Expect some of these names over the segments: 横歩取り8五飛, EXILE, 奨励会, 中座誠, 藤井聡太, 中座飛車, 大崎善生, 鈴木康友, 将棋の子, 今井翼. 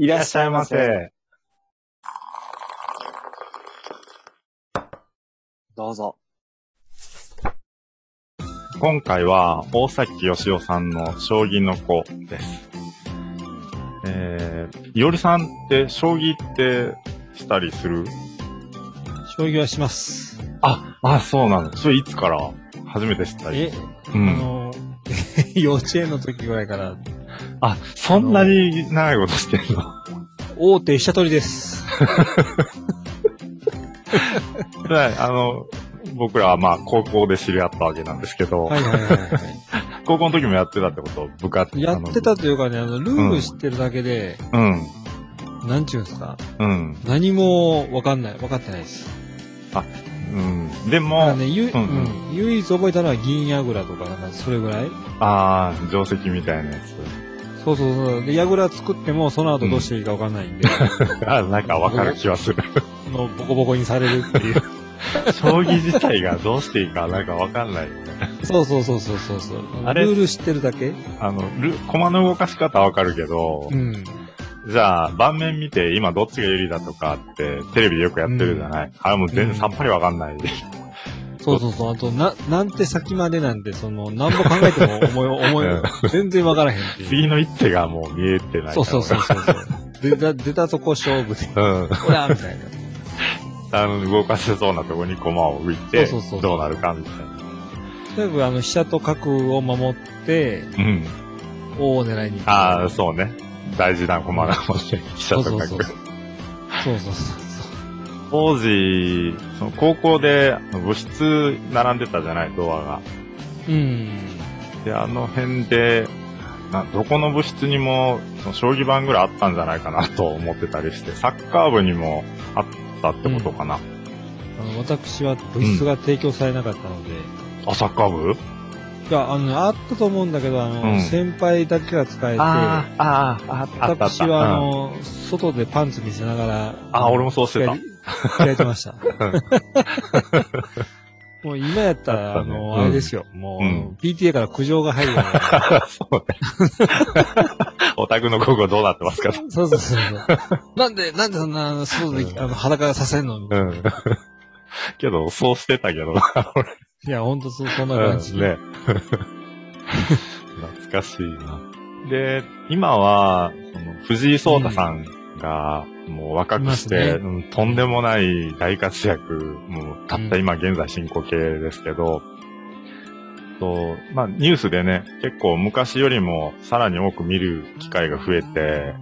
いらっしゃいませ。どうぞ。今回は大崎義夫さんの将棋の子です。いおりさんって将棋ってしたりする？将棋はします。あ、そうなの。それいつから初めて知ったり？うん。幼稚園の時ぐらいから。あ、そんなに長いことしてるの？大手飛車取りです。はい、僕らはまあ高校で知り合ったわけなんですけど、はい、高校の時もやってたってこと？部活やってたというかね、ルール知ってるだけで、うん。なんちゅうんですか、うん。何も分かってないです。あ、うん。でも、ね、唯一覚えたのは銀矢倉とか、なんかそれぐらい。ああ、定石みたいなやつ。そう。で、矢倉作っても、その後どうしていいか分かんないんで。なんか分かる気はする。ボコボコにされるっていう。将棋自体がどうしていいか、なんか分かんないよね。そう。あれ、ルール知ってるだけ？駒の動かし方分かるけど、うん、じゃあ、盤面見て、今どっちが有利だとかって、テレビでよくやってるじゃない？あれもう全然さっぱり分かんない。そう。あと、なんて先までなんで、なんぼ考えても全然わからへん。次の一手がもう見えてない。そう。出たとこ勝負で。これはみたいな。動かせそうなとこに駒を置いて、どうなるかみたいな。とにかく、飛車と角を守って、王を狙いに行く。ああ、そうね。大事な駒が守って、飛車と角。そう。当時、高校で部室並んでたじゃない、ドアが。で、あの辺で、どこの部室にも、将棋盤ぐらいあったんじゃないかなと思ってたりして、サッカー部にもあったってことかな。私は部室が提供されなかったので。あ、サッカー部？いや、あったと思うんだけど、先輩だけが使えて、私は、外でパンツ見せながら、俺もそうしてた。開いてました。もう今やったら、あれですよ。もう、PTA から苦情が入るような。お宅の高校どうなってますか？そう。なんでそんな、外で、裸がさせんの？けど、そうしてたけどな、俺。いや、ほんとそんな感じね。懐かしいな。で、今は、藤井聡太さんが、もう若くして、とんでもない大活躍、もうたった今現在進行形ですけど、まあニュースでね、結構昔よりもさらに多く見る機会が増えて、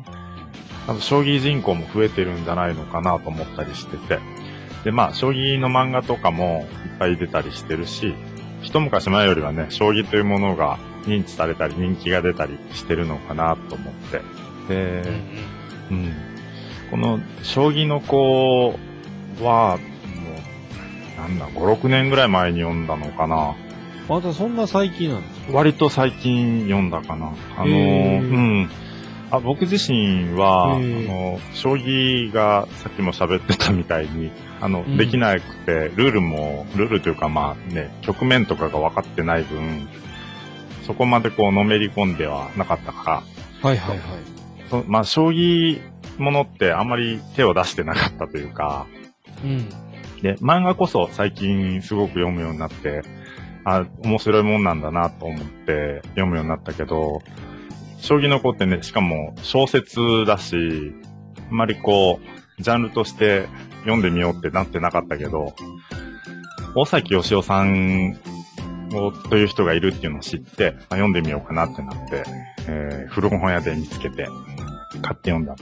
将棋人口も増えてるんじゃないのかなと思ったりしてて、でまあ将棋の漫画とかもいっぱい出たりしてるし、一昔前よりはね、将棋というものが認知されたり人気が出たりしてるのかなと思って、で、この将棋の子は、もう、5、6年ぐらい前に読んだのかな。またそんな最近なんですか？割と最近読んだかな。僕自身は、将棋がさっきも喋ってたみたいに、できなくて、ルールというかまあね、局面とかが分かってない分、そこまでこう、のめり込んではなかったから。まあ、将棋、ものってあんまり手を出してなかったというか、で漫画こそ最近すごく読むようになって、面白いもんなんだなと思って読むようになったけど、将棋の子ってね、しかも小説だし、あんまりこうジャンルとして読んでみようってなってなかったけど、大崎義夫さんという人がいるっていうのを知って、読んでみようかなってなって、古本屋で見つけて買って読んだ。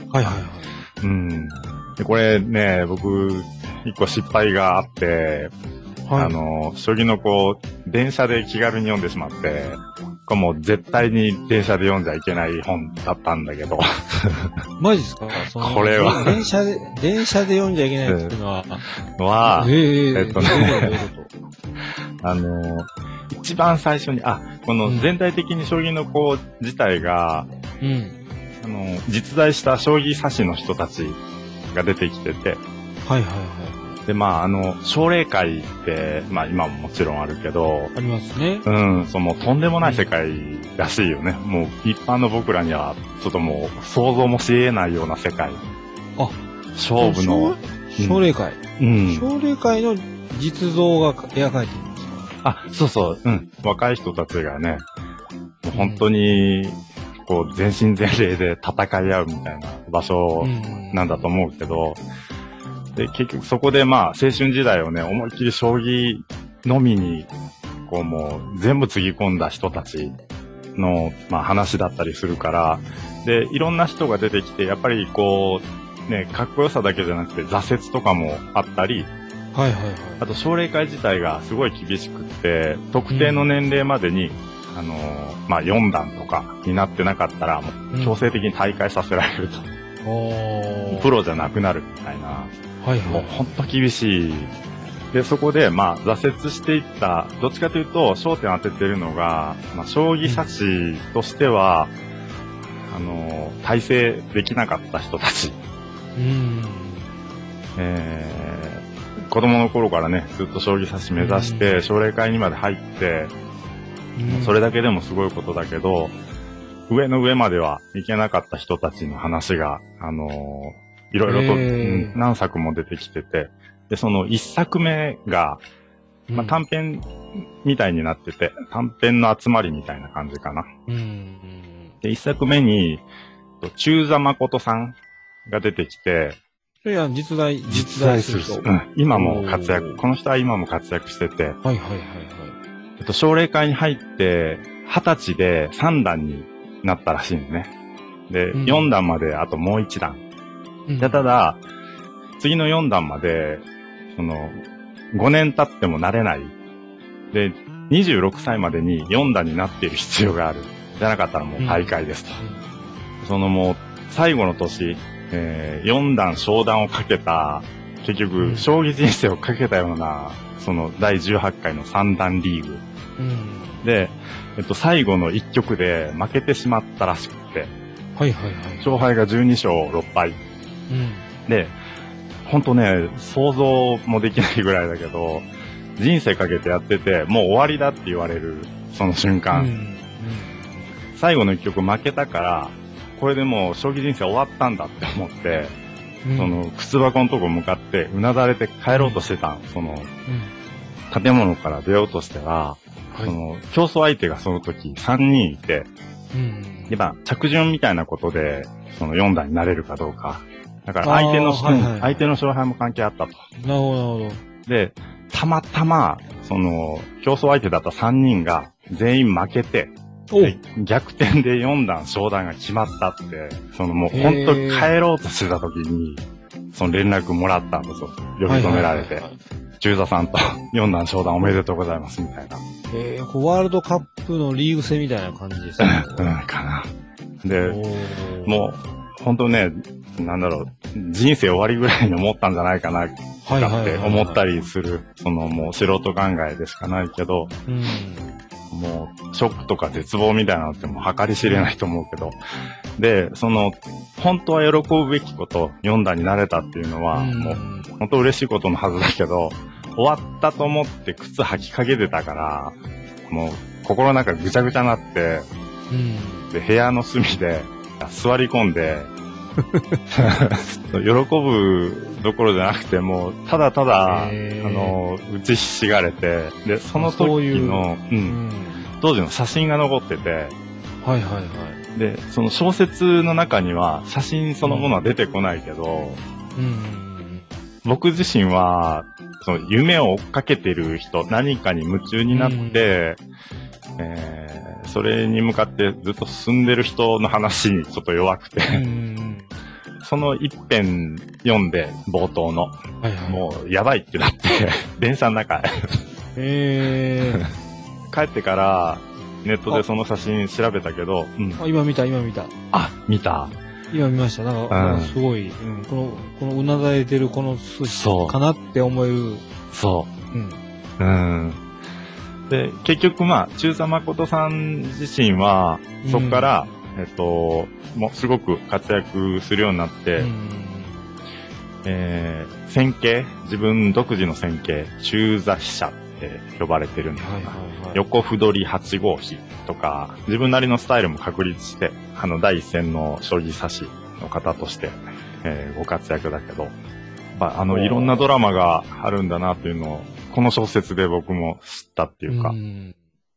で、これね、僕、一個失敗があって、将棋の子、電車で気軽に読んでしまって、これもう絶対に電車で読んじゃいけない本だったんだけど。マジですか？これは。電車で読んじゃいけないっていうのは。一番最初に、この全体的に将棋の子自体が、実在した将棋指しの人たちが出てきてて、で、まあ、奨励会って、まあ、今ももちろんあるけど。ありますね。うん、とんでもない世界らしいよね。もう、一般の僕らには、ちょっともう、想像もし得ないような世界。あ、勝負の。奨励会。うん。奨励会の実像が描かれてるんですか？あ、そうそう、うん。若い人たちがね、もう本当に、こう、全身全霊で戦い合うみたいな場所なんだと思うけど、で、結局そこでまあ、青春時代をね、思いっきり将棋のみに、こうもう、全部つぎ込んだ人たちの、まあ話だったりするから、で、いろんな人が出てきて、やっぱりこう、ね、かっこよさだけじゃなくて、挫折とかもあったり、はいはいはい。あと、奨励会自体がすごい厳しくって、特定の年齢までに、まあ、4段とかになってなかったら、もう強制的に退会させられると。うん、プロじゃなくなるみたいな。はいはい、もう本当厳しい。で、そこで、まあ、挫折していった、どっちかというと、焦点を当ててるのが、まあ、将棋指しとしては、耐性できなかった人たち。うん。子供の頃からね、ずっと将棋指し目指して、奨励会にまで入って、それだけでもすごいことだけど、上の上まではいけなかった人たちの話が、いろいろと、何作も出てきてて、で、その一作目が、まあ、短編みたいになってて、短編の集まりみたいな感じかな。で、一作目に、中座誠さんが出てきて、いや、実在する人。うん、今も活躍、この人は今も活躍してて、はいはいはいはい。奨励会に入って、20歳で3段になったらしいのね。で、4段まであともう1段。で、ただ、次の4段まで、5年経ってもなれない。で、26歳までに4段になっている必要がある。じゃなかったらもう大会ですと。もう、最後の年、4段、昇段をかけた、結局、将棋人生をかけたような、第18回の3段リーグ。で、最後の1局で負けてしまったらしくて。はいはいはい。勝敗が12勝6敗。で、ほんとね、想像もできないぐらいだけど、人生かけてやってて、もう終わりだって言われる、その瞬間。最後の1局負けたから、これでもう将棋人生終わったんだって思って、靴箱のとこ向かって、うなだれて帰ろうとしてた、建物から出ようとしたら、競争相手がその時3人いて、で、まあ、着順みたいなことで、4段になれるかどうか。だから、相手の勝敗も関係あったと。なるほど、なるほど。で、たまたま、競争相手だった3人が全員負けて、逆転で4段、昇段が決まったって、もう本当に帰ろうとしてた時に、連絡もらったんですよ。呼び止められて。中座さんと4段、昇段おめでとうございます、みたいな。ワールドカップのリーグ戦みたいな感じですね。かな。で、もう、本当ね、なんだろう、人生終わりぐらいに思ったんじゃないかな、って思ったりする、もう素人考えでしかないけど、もう、ショックとか絶望みたいなのってもう計り知れないと思うけど。で、本当は喜ぶべきこと、4段になれたっていうのは、もう、本当嬉しいことのはずだけど、終わったと思って靴履きかけてたから、もう、心の中ぐちゃぐちゃになって、で、部屋の隅で、座り込んで、喜ぶどころじゃなくて、もう、ただただ、打ちひしがれて、で、その時の、当時の写真が残ってて、はいはいはい。で、小説の中には、写真そのものは出てこないけど、僕自身は、夢を追っかけてる人、何かに夢中になって、それに向かってずっと進んでる人の話にちょっと弱くて、その一編読んで、冒頭の、もうやばいってなって、電車の中へ、帰ってから、ネットでその写真調べたけど、今見た。あ、見た。今見ました。なんか、すごい、このうなだれてるこの筋かなって思える。そう。で、結局まあ、中座誠さん自身は、そこから、もうすごく活躍するようになって、線形、自分独自の線形、中座飛車って呼ばれてるんですが、横歩取り8五飛とか、自分なりのスタイルも確立して、第一線の将棋指しの方として、ご活躍だけど、いろんなドラマがあるんだなというのを、この小説で僕も知ったっていうか、